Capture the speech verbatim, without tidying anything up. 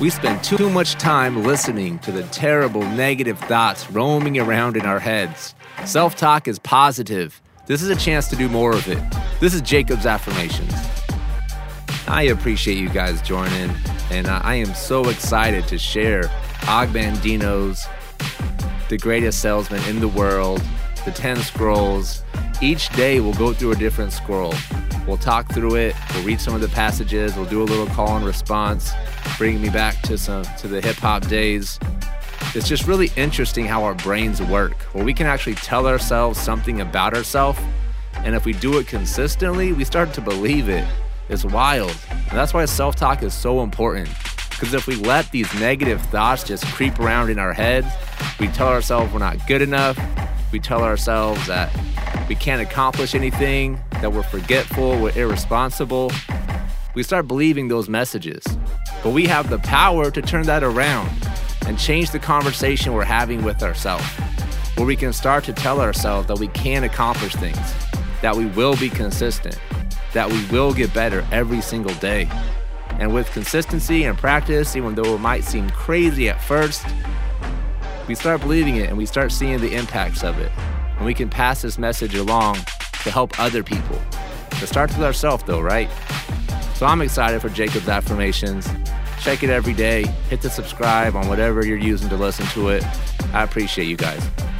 We spend too much time listening to the terrible negative thoughts roaming around in our heads. Self-talk is positive. This is a chance to do more of it. This is Jacob's Affirmations. I appreciate you guys joining, and I am so excited to share Ogbandino's, the greatest salesman in the world, the ten scrolls. Each day we'll go through a different scroll. We'll talk through it, we'll read some of the passages, we'll do a little call and response, bringing me back to some to the hip-hop days. It's just really interesting how our brains work, where we can actually tell ourselves something about ourselves, and if we do it consistently, we start to believe it. It's wild, and that's why self-talk is so important, because if we let these negative thoughts just creep around in our heads, we tell ourselves we're not good enough, we tell ourselves that we can't accomplish anything, that we're forgetful, we're irresponsible. We start believing those messages. But we have the power to turn that around and change the conversation we're having with ourselves, where we can start to tell ourselves that we can accomplish things, that we will be consistent, that we will get better every single day. And with consistency and practice, even though it might seem crazy at first, we start believing it and we start seeing the impacts of it. And we can pass this message along to help other people. It starts with ourselves though, right? So I'm excited for Jacob's Affirmations. Check it every day. Hit the subscribe on whatever you're using to listen to it. I appreciate you guys.